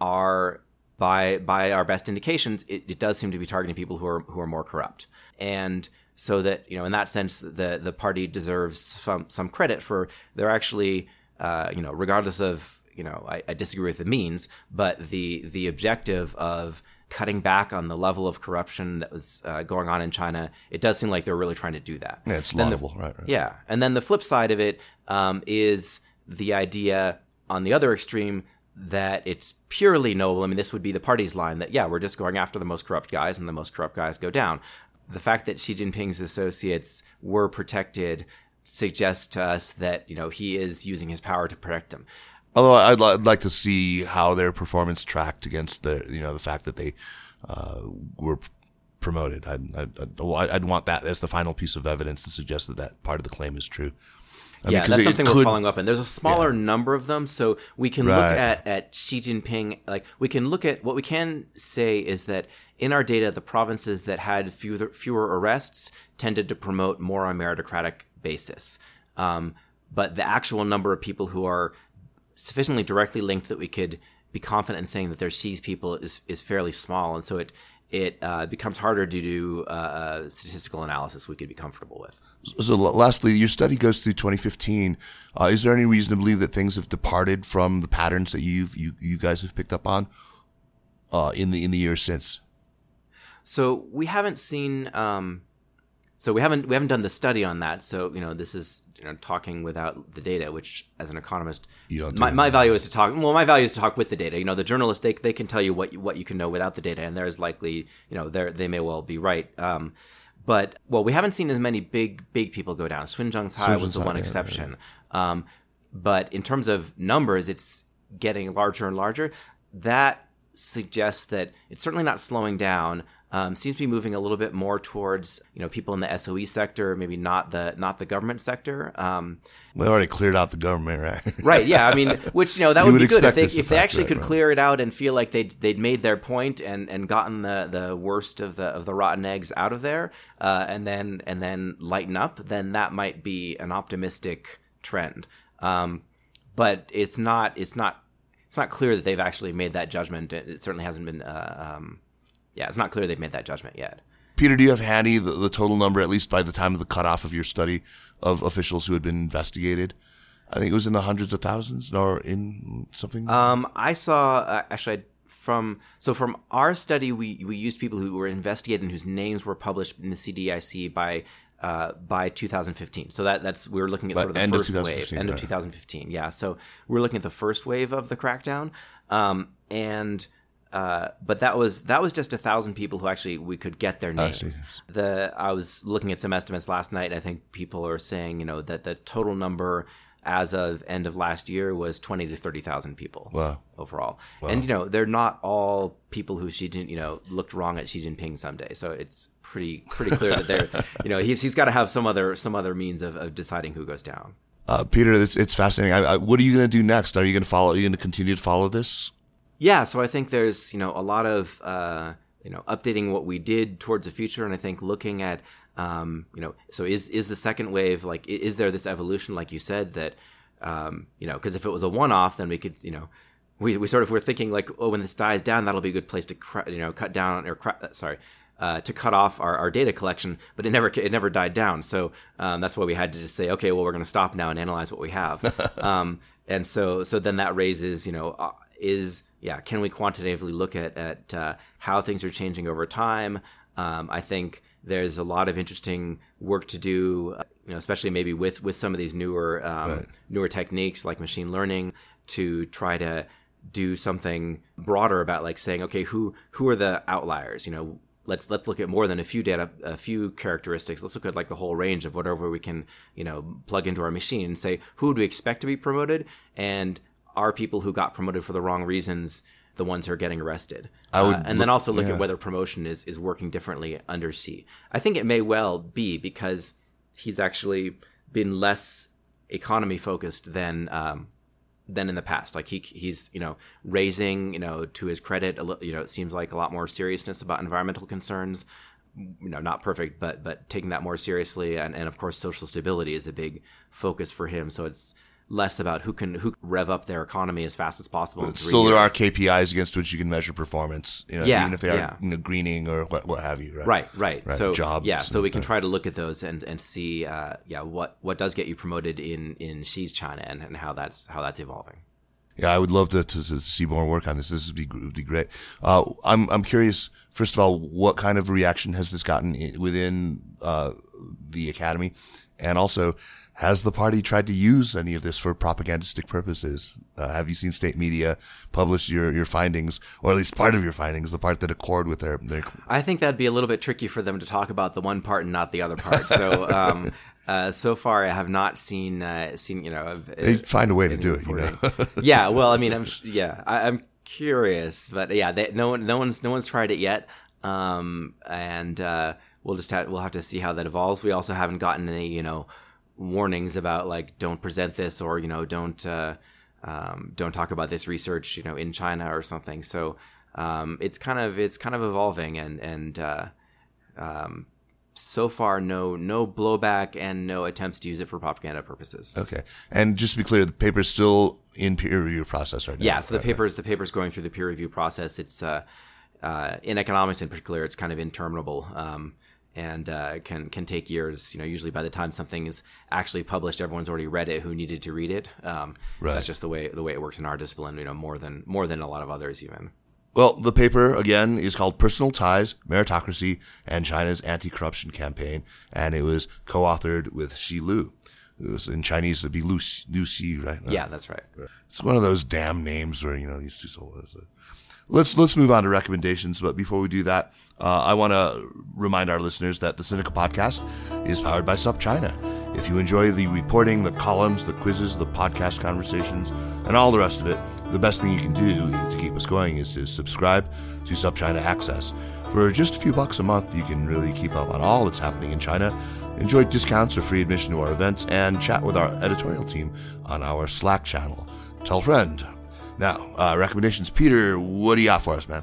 are... By by our best indications, it, it does seem to be targeting people who are who are more corrupt, and so that, you know, in that sense, the the party deserves some some credit for they're actually uh, you know, regardless of, you know, I, I disagree with the means, but the the objective of cutting back on the level of corruption that was uh, going on in China, it does seem like they're really trying to do that. Yeah, it's laudable, the, right, right? Yeah, and then the flip side of it um, is the idea on the other extreme. That it's purely noble. I mean, this would be the party's line that, yeah, we're just going after the most corrupt guys and the most corrupt guys go down. The fact that Xi Jinping's associates were protected suggests to us that, you know, he is using his power to protect them. Although I'd, li- I'd like to see how their performance tracked against the, you know, the fact that they uh, were p- promoted. I'd, I'd, I'd want that as the final piece of evidence to suggest that that part of the claim is true. I yeah, mean, that's it, something it could, we're following up on. There's a smaller yeah. number of them, so we can right. look at, at Xi Jinping. Like we can look at what we can say is that in our data, the provinces that had fewer fewer arrests tended to promote more on a meritocratic basis. Um, but the actual number of people who are sufficiently directly linked that we could be confident in saying that they're Xi's people is is fairly small, and so it it uh, becomes harder to do uh, statistical analysis we could be comfortable with. So lastly, your study goes through twenty fifteen. Uh, is there any reason to believe that things have departed from the patterns that you've, you you guys have picked up on uh, in the in the years since? So we haven't seen. Um, so we haven't we haven't done the study on that. So, you know, this is, you know, talking without the data, which as an economist, you don't do my, my value is to talk. Well, my value is to talk with the data. You know, the journalists they they can tell you what you, what you can know without the data, and there's likely, you know, there they may well be right. Um, But, well, we haven't seen as many big, big people go down. Sun Zhengcai was the one exception. Um, but in terms of numbers, it's getting larger and larger. That suggests that it's certainly not slowing down. Um, seems to be moving a little bit more towards, you know, people in the S O E sector, maybe not the not the government sector. Um, well, they already cleared out the government, right? Right. Yeah. I mean, which, you know, that would, would be good if they if effect, they actually right, could right. clear it out and feel like they they'd made their point and, and gotten the, the worst of the of the rotten eggs out of there, uh, and then and then lighten up. Then that might be an optimistic trend. Um, but it's not it's not it's not clear that they've actually made that judgment. It certainly hasn't been. Uh, um, Yeah, it's not clear they've made that judgment yet. Peter, do you have handy the, the total number, at least by the time of the cutoff of your study, of officials who had been investigated? I think it was in the hundreds of thousands or in something? Um, I saw, uh, actually, from so from our study, we, we used people who were investigated and whose names were published in the C D I C by uh, by two thousand fifteen. So that that's we were looking at by sort of the end first of wave. End right. of two thousand fifteen, yeah. So we were looking at the first wave of the crackdown. Um, and... Uh, but that was that was just a thousand people who actually we could get their names. Oh, the I was looking at some estimates last night. I think people are saying, you know, that the total number as of end of last year was twenty to thirty thousand people wow. overall. Wow. And, you know, they're not all people who Xi Jinping, you know, looked wrong at Xi Jinping someday. So it's pretty pretty clear that they're, you know, he's he's got to have some other some other means of, of deciding who goes down. Uh, Peter, it's, it's fascinating. I, I, what are you going to do next? Are you going to follow? Are you going to continue to follow this? Yeah. So I think there's, you know, a lot of, uh, you know, updating what we did towards the future, and I think looking at Um, you know, so is, is the second wave, like, is there this evolution, like you said, that, um, you know, because if it was a one-off, then we could, you know, we, we sort of were thinking like, oh, when this dies down, that'll be a good place to, cr- you know, cut down or, cr- sorry, uh, to cut off our, our data collection, but it never, it never died down. So, um, that's why we had to just say, okay, well, we're going to stop now and analyze what we have. um, and so, so then that raises, you know, uh, is, yeah, can we quantitatively look at, at, uh, how things are changing over time? Um, I think there's a lot of interesting work to do, you know, especially maybe with, with some of these newer um, right. newer techniques like machine learning, to try to do something broader about like saying, okay, who who are the outliers? You know, let's let's look at more than a few data, a few characteristics. Let's look at like the whole range of whatever we can, you know, plug into our machine and say, who do we expect to be promoted, and are people who got promoted for the wrong reasons the ones who are getting arrested? I would uh, and look, then also look yeah. at whether promotion is, is working differently under Xi. I think it may well be, because he's actually been less economy focused than um, than in the past. Like he he's you know raising you know to his credit a little, you know it seems like a lot more seriousness about environmental concerns. You know, not perfect, but but taking that more seriously, and, and of course social stability is a big focus for him. So it's less about who can who can rev up their economy as fast as possible. But still, there are K P Is against which you can measure performance, you know, yeah, even if they are yeah. you know, greening or what, what have you, right? Right, right. right. So, Jobs yeah, so we can that. try to look at those and and see, uh, yeah, what, what does get you promoted in in Xi's China, and, and how that's how that's evolving. Yeah, I would love to to, to see more work on this. This would be would be great. Uh, I'm I'm curious. First of all, what kind of reaction has this gotten within uh, the academy, and also, has the party tried to use any of this for propagandistic purposes? Uh, have you seen state media publish your, your findings, or at least part of your findings, the part that accord with their, their... I think that'd be a little bit tricky for them to talk about the one part and not the other part. So um, uh, so far, I have not seen, uh, seen you know... They find a way to do it, you know? yeah, well, I mean, I'm yeah, I, I'm curious, but yeah, they, no one, no one's, no one's tried it yet, um, and uh, we'll just have, we'll have to see how that evolves. We also haven't gotten any, you know, warnings about like don't present this, or you know don't uh, um, don't talk about this research you know in China or something. So um, it's kind of it's kind of evolving, and and uh, um, so far no no blowback and no attempts to use it for propaganda purposes. Okay, and just to be clear, the paper is still in peer review process right now. Yeah, so right, the paper's right. the paper's going through the peer review process. It's uh, uh, in economics in particular, it's kind of interminable. Um, And uh, can can take years. You know, usually by the time something is actually published, everyone's already read it who needed to read it. Um, right. That's just the way the way it works in our discipline. You know, more than more than a lot of others even. Well, the paper again is called "Personal Ties, Meritocracy, and China's Anti-Corruption Campaign," and it was co-authored with Xi Lu. It was in Chinese, it'd be Lu Xi, right? No. Yeah, that's right. It's one of those damn names where you know these two souls. Let's let's move on to recommendations, but before we do that, uh, I want to remind our listeners that the Sinica Podcast is powered by SupChina. If you enjoy the reporting, the columns, the quizzes, the podcast conversations, and all the rest of it, the best thing you can do to keep us going is to subscribe to SupChina Access. For just a few bucks a month, you can really keep up on all that's happening in China, enjoy discounts or free admission to our events, and chat with our editorial team on our Slack channel. Tell a friend. Now, uh, recommendations. Peter, what do you got for us, man?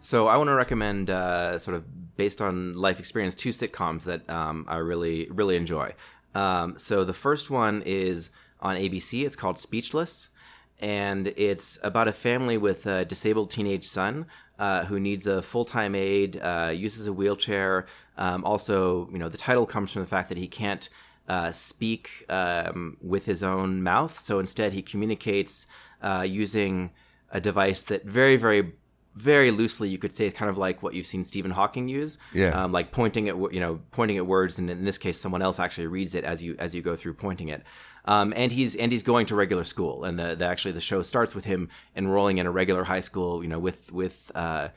So I want to recommend, uh, sort of based on life experience, two sitcoms that um, I really, really enjoy. Um, so the first one is on A B C. It's called Speechless, and it's about a family with a disabled teenage son uh, who needs a full-time aid, uh, uses a wheelchair. Um, also, you know, the title comes from the fact that he can't uh, speak um, with his own mouth, so instead he communicates Uh, using a device that very, very, very loosely you could say is kind of like what you've seen Stephen Hawking use, yeah, um, like pointing at you know pointing at words, and in this case, someone else actually reads it as you as you go through pointing it. Um, and he's and he's going to regular school, and the, the actually the show starts with him enrolling in a regular high school, you know, with with uh,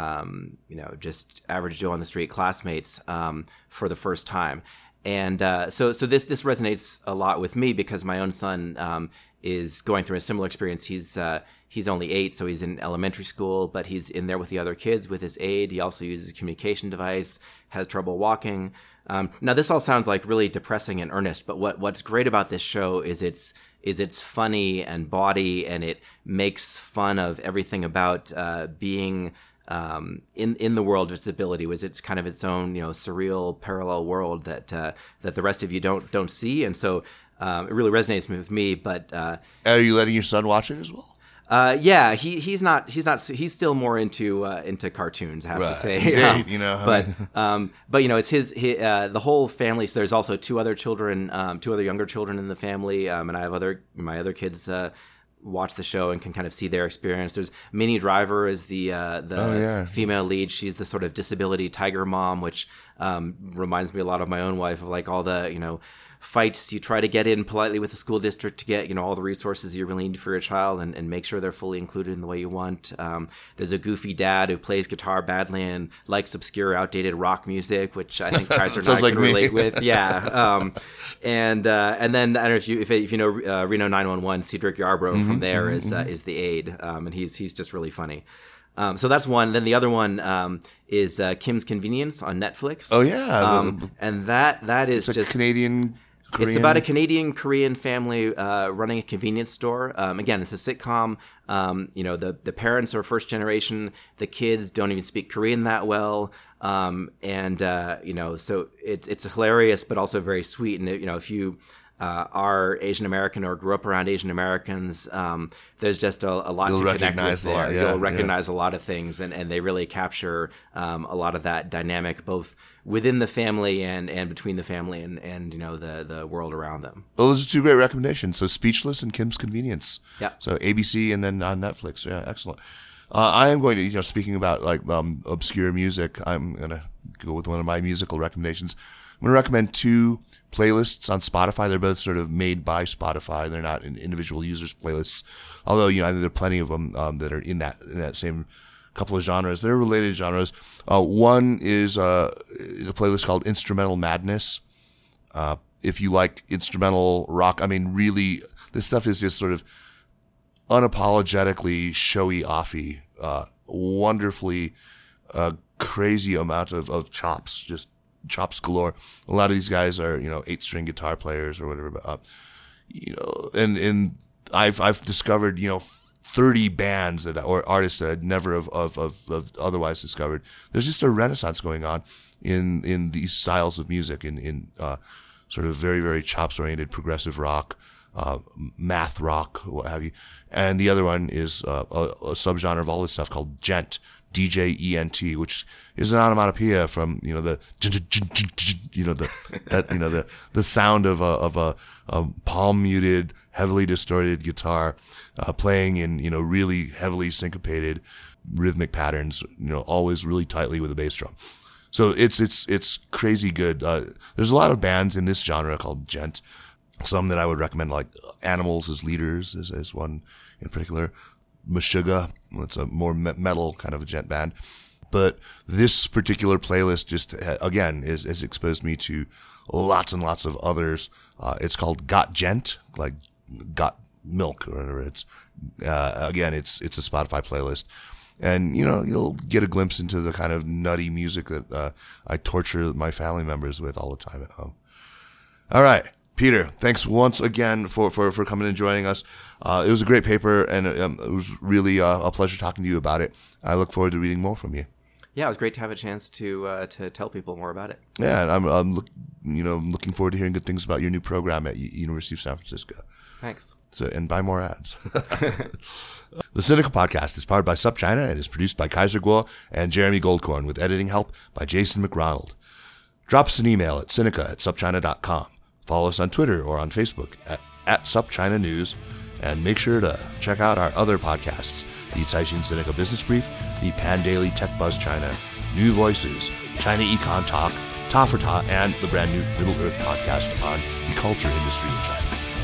um, you know just average Joe on the street classmates um, for the first time. And uh, so so this, this resonates a lot with me because my own son um, is going through a similar experience. He's uh, he's only eight, so he's in elementary school, but he's in there with the other kids with his aid. He also uses a communication device, has trouble walking. Um, now, this all sounds like really depressing and earnest, but what what's great about this show is it's is it's funny and bawdy, and it makes fun of everything about uh, being Um, in in the world of disability. Was it's kind of its own, you know, surreal parallel world that uh, that the rest of you don't don't see, and so um, it really resonates with me. But uh, are you letting your son watch it as well? Uh, yeah, he he's not he's not he's still more into uh, into cartoons. I have right. to say, he's um, eight, you know. But um, but you know, it's his, his uh, the whole family. So there's also two other children, um, two other younger children in the family, um, and I have other my other kids. Uh, watch the show and can kind of see their experience. There's Minnie Driver is the uh, the oh, yeah. female lead. She's the sort of disability tiger mom, which um, reminds me a lot of my own wife, of like all the, you know, fights you try to get in politely with the school district to get, you know, all the resources you really need for your child and, and make sure they're fully included in the way you want. Um, there's a goofy dad who plays guitar badly and likes obscure, outdated rock music, which I think Kaiser and I like can me. relate with. Yeah. Um, and uh, and then I don't know if you if, if you know uh, Reno nine one one, Cedric Yarbrough mm-hmm, from there mm-hmm, is uh, is the aide, um, and he's he's just really funny. Um, so that's one. Then the other one um, is uh, Kim's Convenience on Netflix. Oh yeah, um, and that that is it's just a Canadian. Korean. It's about a Canadian Korean family uh, running a convenience store. Um, again, it's a sitcom. Um, you know, the the parents are first generation. The kids don't even speak Korean that well. Um, and uh, you know, so it's it's hilarious, but also very sweet. And you know, if you uh, are Asian American or grew up around Asian Americans, um, there's just a, a lot You'll to connect with there. Lot, yeah, You'll recognize yeah. a lot of things, and and they really capture um, a lot of that dynamic, both within the family and, and between the family and, and you know the, the world around them. Well, those are two great recommendations. So Speechless and Kim's Convenience. Yeah. So A B C and then on Netflix. Yeah, excellent. Uh, I am going to, you know, speaking about like um, obscure music, I'm going to go with one of my musical recommendations. I'm going to recommend two playlists on Spotify. They're both sort of made by Spotify. They're not in individual users' playlists, although, you know, I think there are plenty of them um, that are in that in that same couple of genres. They're related genres. Uh, one is uh, a playlist called Instrumental Madness. Uh, if you like instrumental rock, I mean, really, this stuff is just sort of unapologetically showy-offy, uh, wonderfully uh, crazy amount of, of chops, just chops galore. A lot of these guys are, you know, eight-string guitar players or whatever. But, uh, you know, and and I've I've discovered, you know, thirty bands that or artists that I'd never have, have, have, have otherwise discovered. There's just a renaissance going on in in these styles of music, in in uh, sort of very very chops oriented progressive rock, uh, math rock, what have you. And the other one is uh, a, a subgenre of all this stuff called djent, D J E N T, which is an onomatopoeia from, you know, the you know the that you know the the sound of a of a, a palm muted, heavily distorted guitar uh, playing in, you know, really heavily syncopated rhythmic patterns, you know, always really tightly with a bass drum. So it's it's it's crazy good. Uh, there's a lot of bands in this genre called djent. Some that I would recommend, like Animals as Leaders is, is one in particular. Meshuggah, it's a more metal kind of a djent band. But this particular playlist just, again, is, has exposed me to lots and lots of others. Uh, it's called Got Djent, like Got Milk or whatever. It's uh, again, it's it's a Spotify playlist, and you know, you'll get a glimpse into the kind of nutty music that uh, I torture my family members with all the time at home. All right, Peter, thanks once again for for, for coming and joining us. Uh, it was a great paper, and um, it was really uh, a pleasure talking to you about it. I look forward to reading more from you. Yeah, it was great to have a chance to uh, to tell people more about it. Yeah, and I'm I'm look, you know looking forward to hearing good things about your new program at U- University of San Francisco. Thanks. So, and buy more ads. The Sinica Podcast is powered by SupChina and is produced by Kaiser Guo and Jeremy Goldkorn, with editing help by Jason McRonald. Drop us an email at sinica at supchina dot com. Follow us on Twitter or on Facebook at, at SupChina News, and make sure to check out our other podcasts: the Caixin Sinica Business Brief, the Pan Daily Tech Buzz China, New Voices, China Econ Talk, Ta for Ta, and the brand new Middle Earth podcast on the culture industry in China.